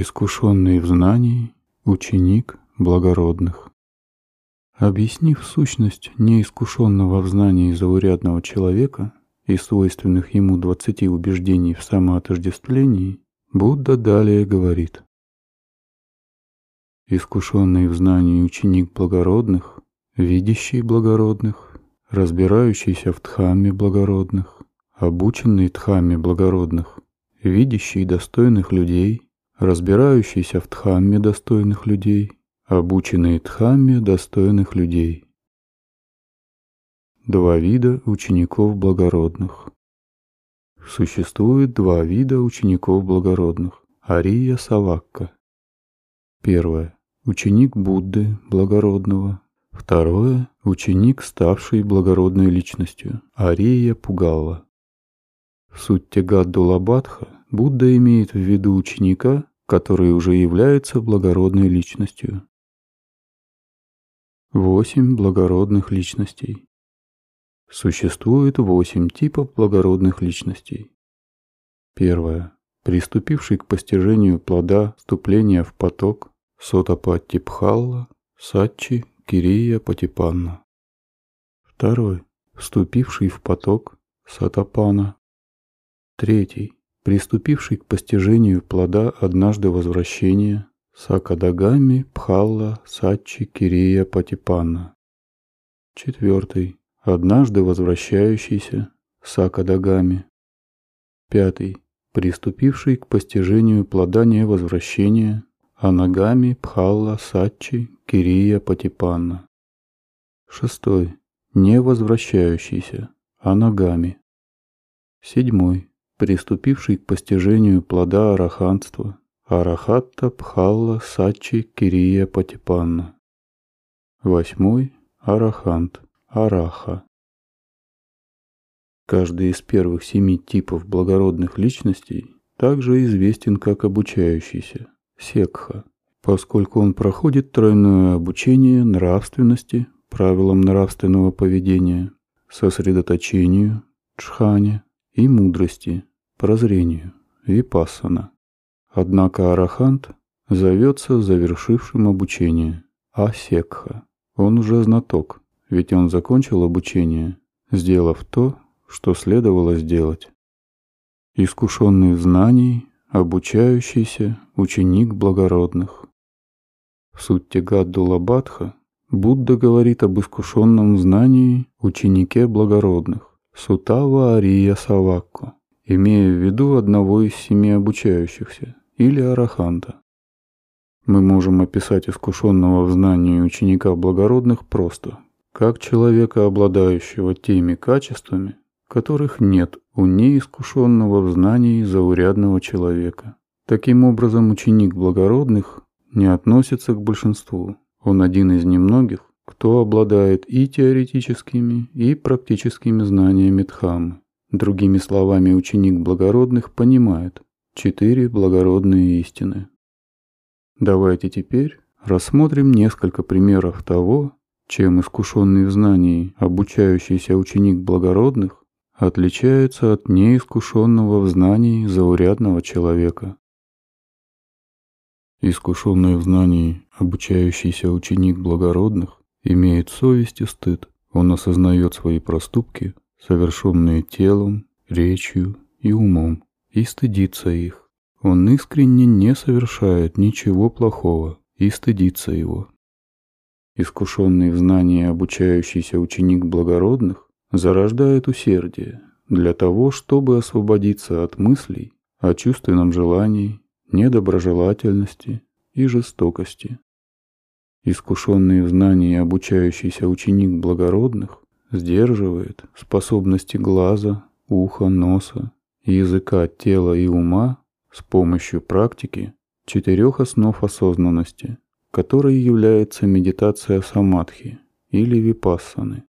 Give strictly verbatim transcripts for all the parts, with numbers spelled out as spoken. искушенный в знании, ученик благородных. Объяснив сущность неискушенного в знании заурядного человека и свойственных ему двадцати убеждений в самоотождествлении, Будда далее говорит. Искушенный в знании ученик благородных, видящий благородных, разбирающийся в дхамме благородных, обученный дхамме благородных, видящий достойных людей, разбирающийся в дхамме достойных людей, обученные дхамме достойных людей. Два вида учеников благородных. Существует два вида учеников благородных. Ария Савакка. Первое. Ученик Будды благородного. Второе. Ученик, ставший благородной личностью. Ария Пугалла. В Сутте Гаддула Баддха Будда имеет в виду ученика, который уже является благородной личностью. Восемь благородных личностей. Существует восемь типов благородных личностей. Первое. Приступивший к постижению плода вступления в поток Сотапатипхалла, Сатчи, Кирия Патипанна. Второй. Вступивший в поток Сатапана. Третий. Приступивший к постижению плода однажды возвращения Сакадагами, Пхала, Сачи, Кирия Патипанна. Четвертый. Однажды возвращающийся Сакадагами. Пятый. Приступивший к постижению плода невозвращения Анагами, Пхала, Сачи, Кирия Патипанна. Шестой. Невозвращающийся Анагами. Седьмой. Приступивший к постижению плода араханства Арахатта, Пхалла, Сатчи, Кирия Патипанна. Восьмой. Арахант, Араха. Каждый из первых семи типов благородных личностей также известен как обучающийся, Секха, поскольку он проходит тройное обучение нравственности, правилам нравственного поведения, сосредоточению, джхане, и мудрости, прозрению, випассана. Однако арахант зовется завершившим обучение, асекха. Он уже знаток, ведь он закончил обучение, сделав то, что следовало сделать. Искушенный в знании, обучающийся, ученик благородных. В Сутте Гаддула Баддха Будда говорит об искушенном в знании ученике благородных, Сутава Ария Савакко, имея в виду одного из семи обучающихся, или араханта. Мы можем описать искушенного в знании ученика благородных просто, как человека, обладающего теми качествами, которых нет у неискушенного в знании заурядного человека. Таким образом, ученик благородных не относится к большинству, он один из немногих, кто обладает и теоретическими, и практическими знаниями дхаммы. Другими словами, ученик благородных понимает четыре благородные истины. Давайте теперь рассмотрим несколько примеров того, чем искушенный в знании обучающийся ученик благородных отличается от неискушенного в знании заурядного человека. Искушенный в знании обучающийся ученик благородных имеет совесть и стыд, он осознает свои проступки, совершенные телом, речью и умом, и стыдится их. Он искренне не совершает ничего плохого и стыдится его. Искушенный в знании обучающийся ученик благородных зарождает усердие для того, чтобы освободиться от мыслей о чувственном желании, недоброжелательности и жестокости. Искушенный в знании обучающийся ученик благородных сдерживает способности глаза, уха, носа, языка, тела и ума с помощью практики четырех основ осознанности, которой является медитация самадхи или випассаны.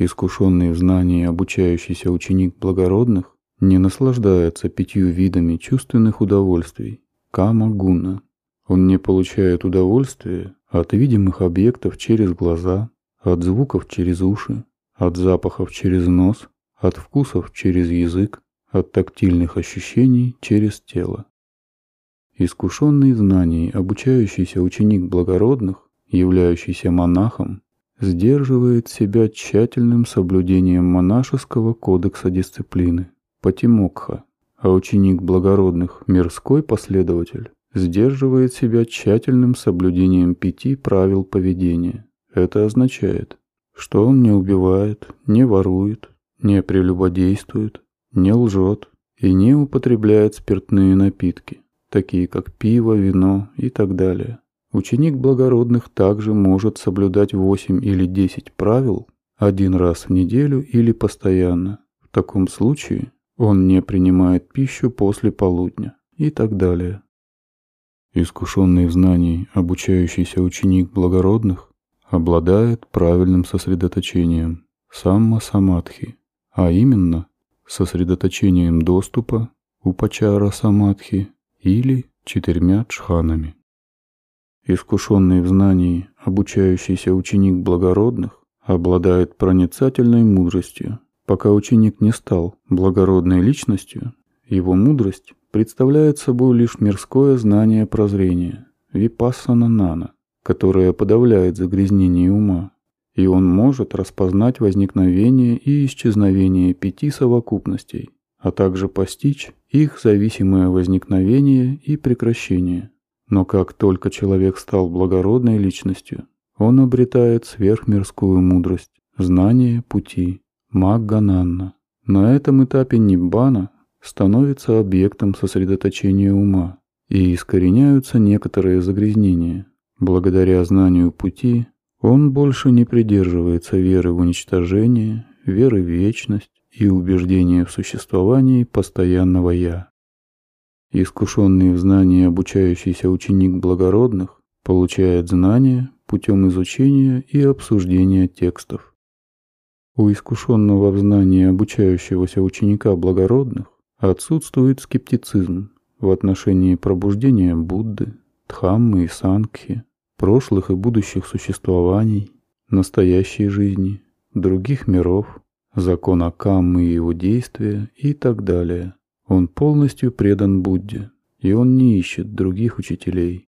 Искушенный в знании обучающийся ученик благородных не наслаждается пятью видами чувственных удовольствий – кама-гуна. Он не получает удовольствия от видимых объектов через глаза, от звуков через уши, от запахов через нос, от вкусов через язык, от тактильных ощущений через тело. Искушенный знаний, обучающийся ученик благородных, являющийся монахом, сдерживает себя тщательным соблюдением монашеского кодекса дисциплины – патимокха, а ученик благородных, мирской последователь, сдерживает себя тщательным соблюдением пяти правил поведения. Это означает, что он не убивает, не ворует, не прелюбодействует, не лжет и не употребляет спиртные напитки, такие как пиво, вино и так далее. Ученик благородных также может соблюдать восемь или десять правил один раз в неделю или постоянно. В таком случае он не принимает пищу после полудня и так далее. Искушенный в знании, обучающийся ученик благородных, обладает правильным сосредоточением самма-самадхи, а именно сосредоточением доступа упачара-самадхи или четырьмя джханами. Искушенный в знании, обучающийся ученик благородных, обладает проницательной мудростью. Пока ученик не стал благородной личностью, его мудрость представляет собой лишь мирское знание прозрения, випассана-нана, которое подавляет загрязнение ума, и он может распознать возникновение и исчезновение пяти совокупностей, а также постичь их зависимое возникновение и прекращение. Но как только человек стал благородной личностью, он обретает сверхмирскую мудрость, знание пути, маггананна. На этом этапе Ниббана становится объектом сосредоточения ума и искореняются некоторые загрязнения. Благодаря знанию пути он больше не придерживается веры в уничтожение, веры в вечность и убеждения в существовании постоянного «я». Искушенный в знании обучающийся ученик благородных получает знания путем изучения и обсуждения текстов. У искушенного в знании обучающегося ученика благородных отсутствует скептицизм в отношении пробуждения Будды, Дхаммы и Сангхи, прошлых и будущих существований, настоящей жизни, других миров, закона Каммы и его действия и так далее. Он полностью предан Будде, и он не ищет других учителей.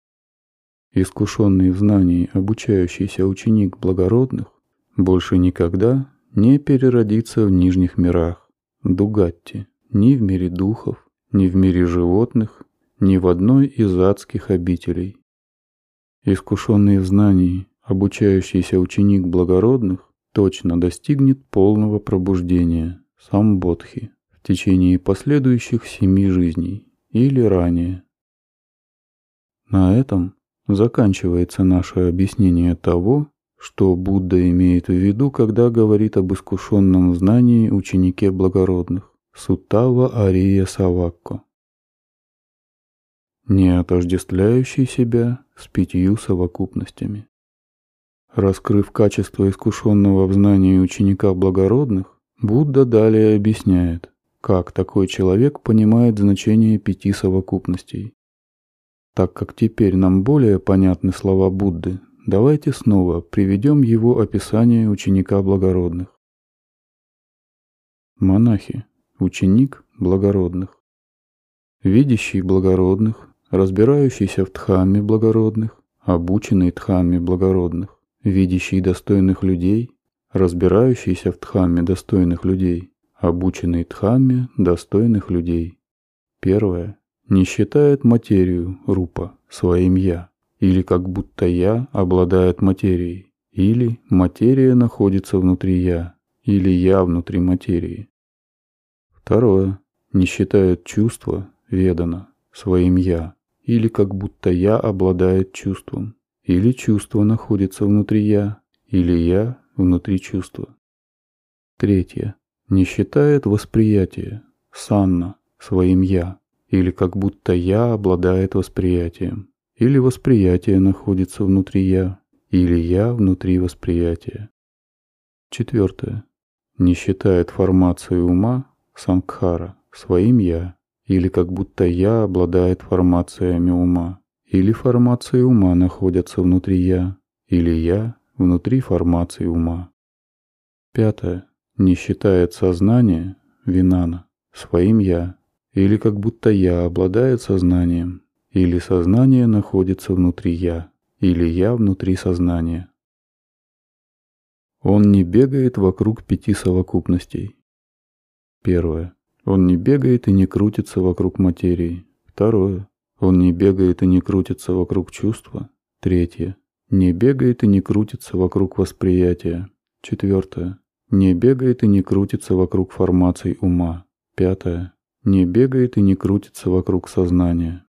Искушенный в знании обучающийся ученик благородных больше никогда не переродится в нижних мирах, Дугатти, ни в мире духов, ни в мире животных, ни в одной из адских обителей. Искушенный в знании обучающийся ученик благородных точно достигнет полного пробуждения, сам Бодхи, в течение последующих семи жизней или ранее. На этом заканчивается наше объяснение того, что Будда имеет в виду, когда говорит об искушенном в знании ученике благородных, Сутава Ария Савакко, не отождествляющий себя с пятью совокупностями. Раскрыв качество искушенного в знании ученика благородных, Будда далее объясняет, как такой человек понимает значение пяти совокупностей. Так как теперь нам более понятны слова Будды, давайте снова приведем его описание ученика благородных. Монахи, ученик благородных. Видящий благородных, разбирающийся в дхамме благородных, обученный дхамме благородных, видящий достойных людей, разбирающийся в дхамме достойных людей, обученный дхамме достойных людей. Первое. Не считает материю, рупа, своим «я», или как будто «я» обладает материей, или материя находится внутри «я», или «я» внутри материи. Второе. Не считает чувство, ведана, своим «я», или как будто «я» обладает чувством, или чувство находится внутри «я», или «я» внутри чувства. Третье. Не считает восприятие, санна, своим «я», или как будто «я» обладает восприятием, или восприятие находится внутри «я», или «я» внутри восприятия. Четвертое. Не считает формацию ума, сангхара, своим «я», или как будто «я» обладает формациями ума, или формации ума находятся внутри «я», или «я» внутри формации ума. Пятое. Не считает сознание, винана, своим «я», или как будто «я» обладает сознанием, или сознание находится внутри «я», или «я» внутри сознания. Он не бегает вокруг пяти совокупностей. Первое. Он не бегает и не крутится вокруг материи. Второе. Он не бегает и не крутится вокруг чувства. Третье. Не бегает и не крутится вокруг восприятия. Четвертое. Не бегает и не крутится вокруг формаций ума. Пятое. Не бегает и не крутится вокруг сознания.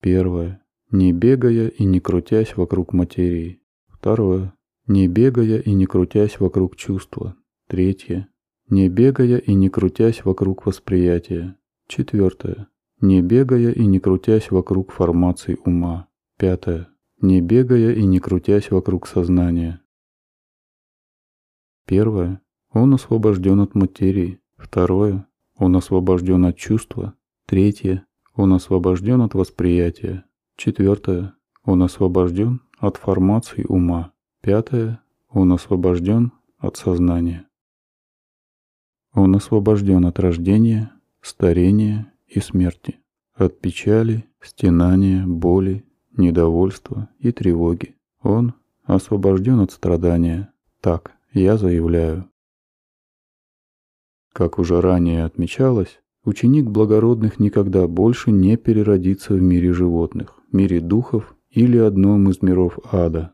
Первое. Не бегая и не крутясь вокруг материи. Второе. Не бегая и не крутясь вокруг чувства. Третье. Не бегая и не крутясь вокруг восприятия. Четвертое. Не бегая и не крутясь вокруг формаций ума. Пятое. Не бегая и не крутясь вокруг сознания. Первое. Он освобожден от материи. Второе. Он освобожден от чувства. Третье. Он освобожден от восприятия. Четвертое. Он освобожден от формаций ума. Пятое. Он освобожден от сознания. Он освобожден от рождения, старения и смерти, от печали, стенания, боли, недовольства и тревоги. Он освобожден от страдания. Так я заявляю. Как уже ранее отмечалось, ученик благородных никогда больше не переродится в мире животных, мире духов или одном из миров ада.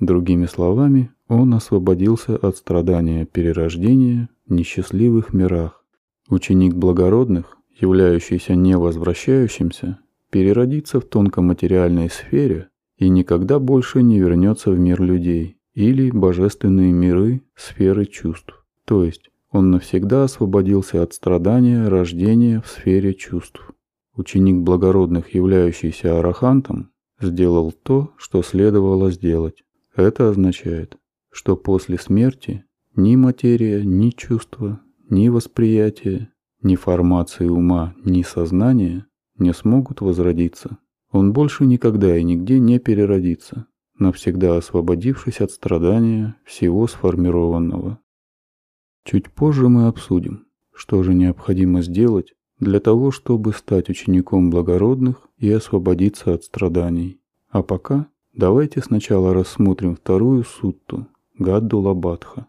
Другими словами, он освободился от страдания перерождения в несчастливых мирах. Ученик благородных, являющийся невозвращающимся, переродится в тонкоматериальной сфере и никогда больше не вернется в мир людей или божественные миры сферы чувств. То есть он навсегда освободился от страдания рождения в сфере чувств. Ученик благородных, являющийся арахантом, сделал то, что следовало сделать. Это означает, что после смерти ни материя, ни чувство, ни восприятие, ни формации ума, ни сознания не смогут возродиться. Он больше никогда и нигде не переродится, навсегда освободившись от страдания всего сформированного. Чуть позже мы обсудим, что же необходимо сделать для того, чтобы стать учеником благородных и освободиться от страданий. А пока давайте сначала рассмотрим вторую сутту Гаддула Баддха.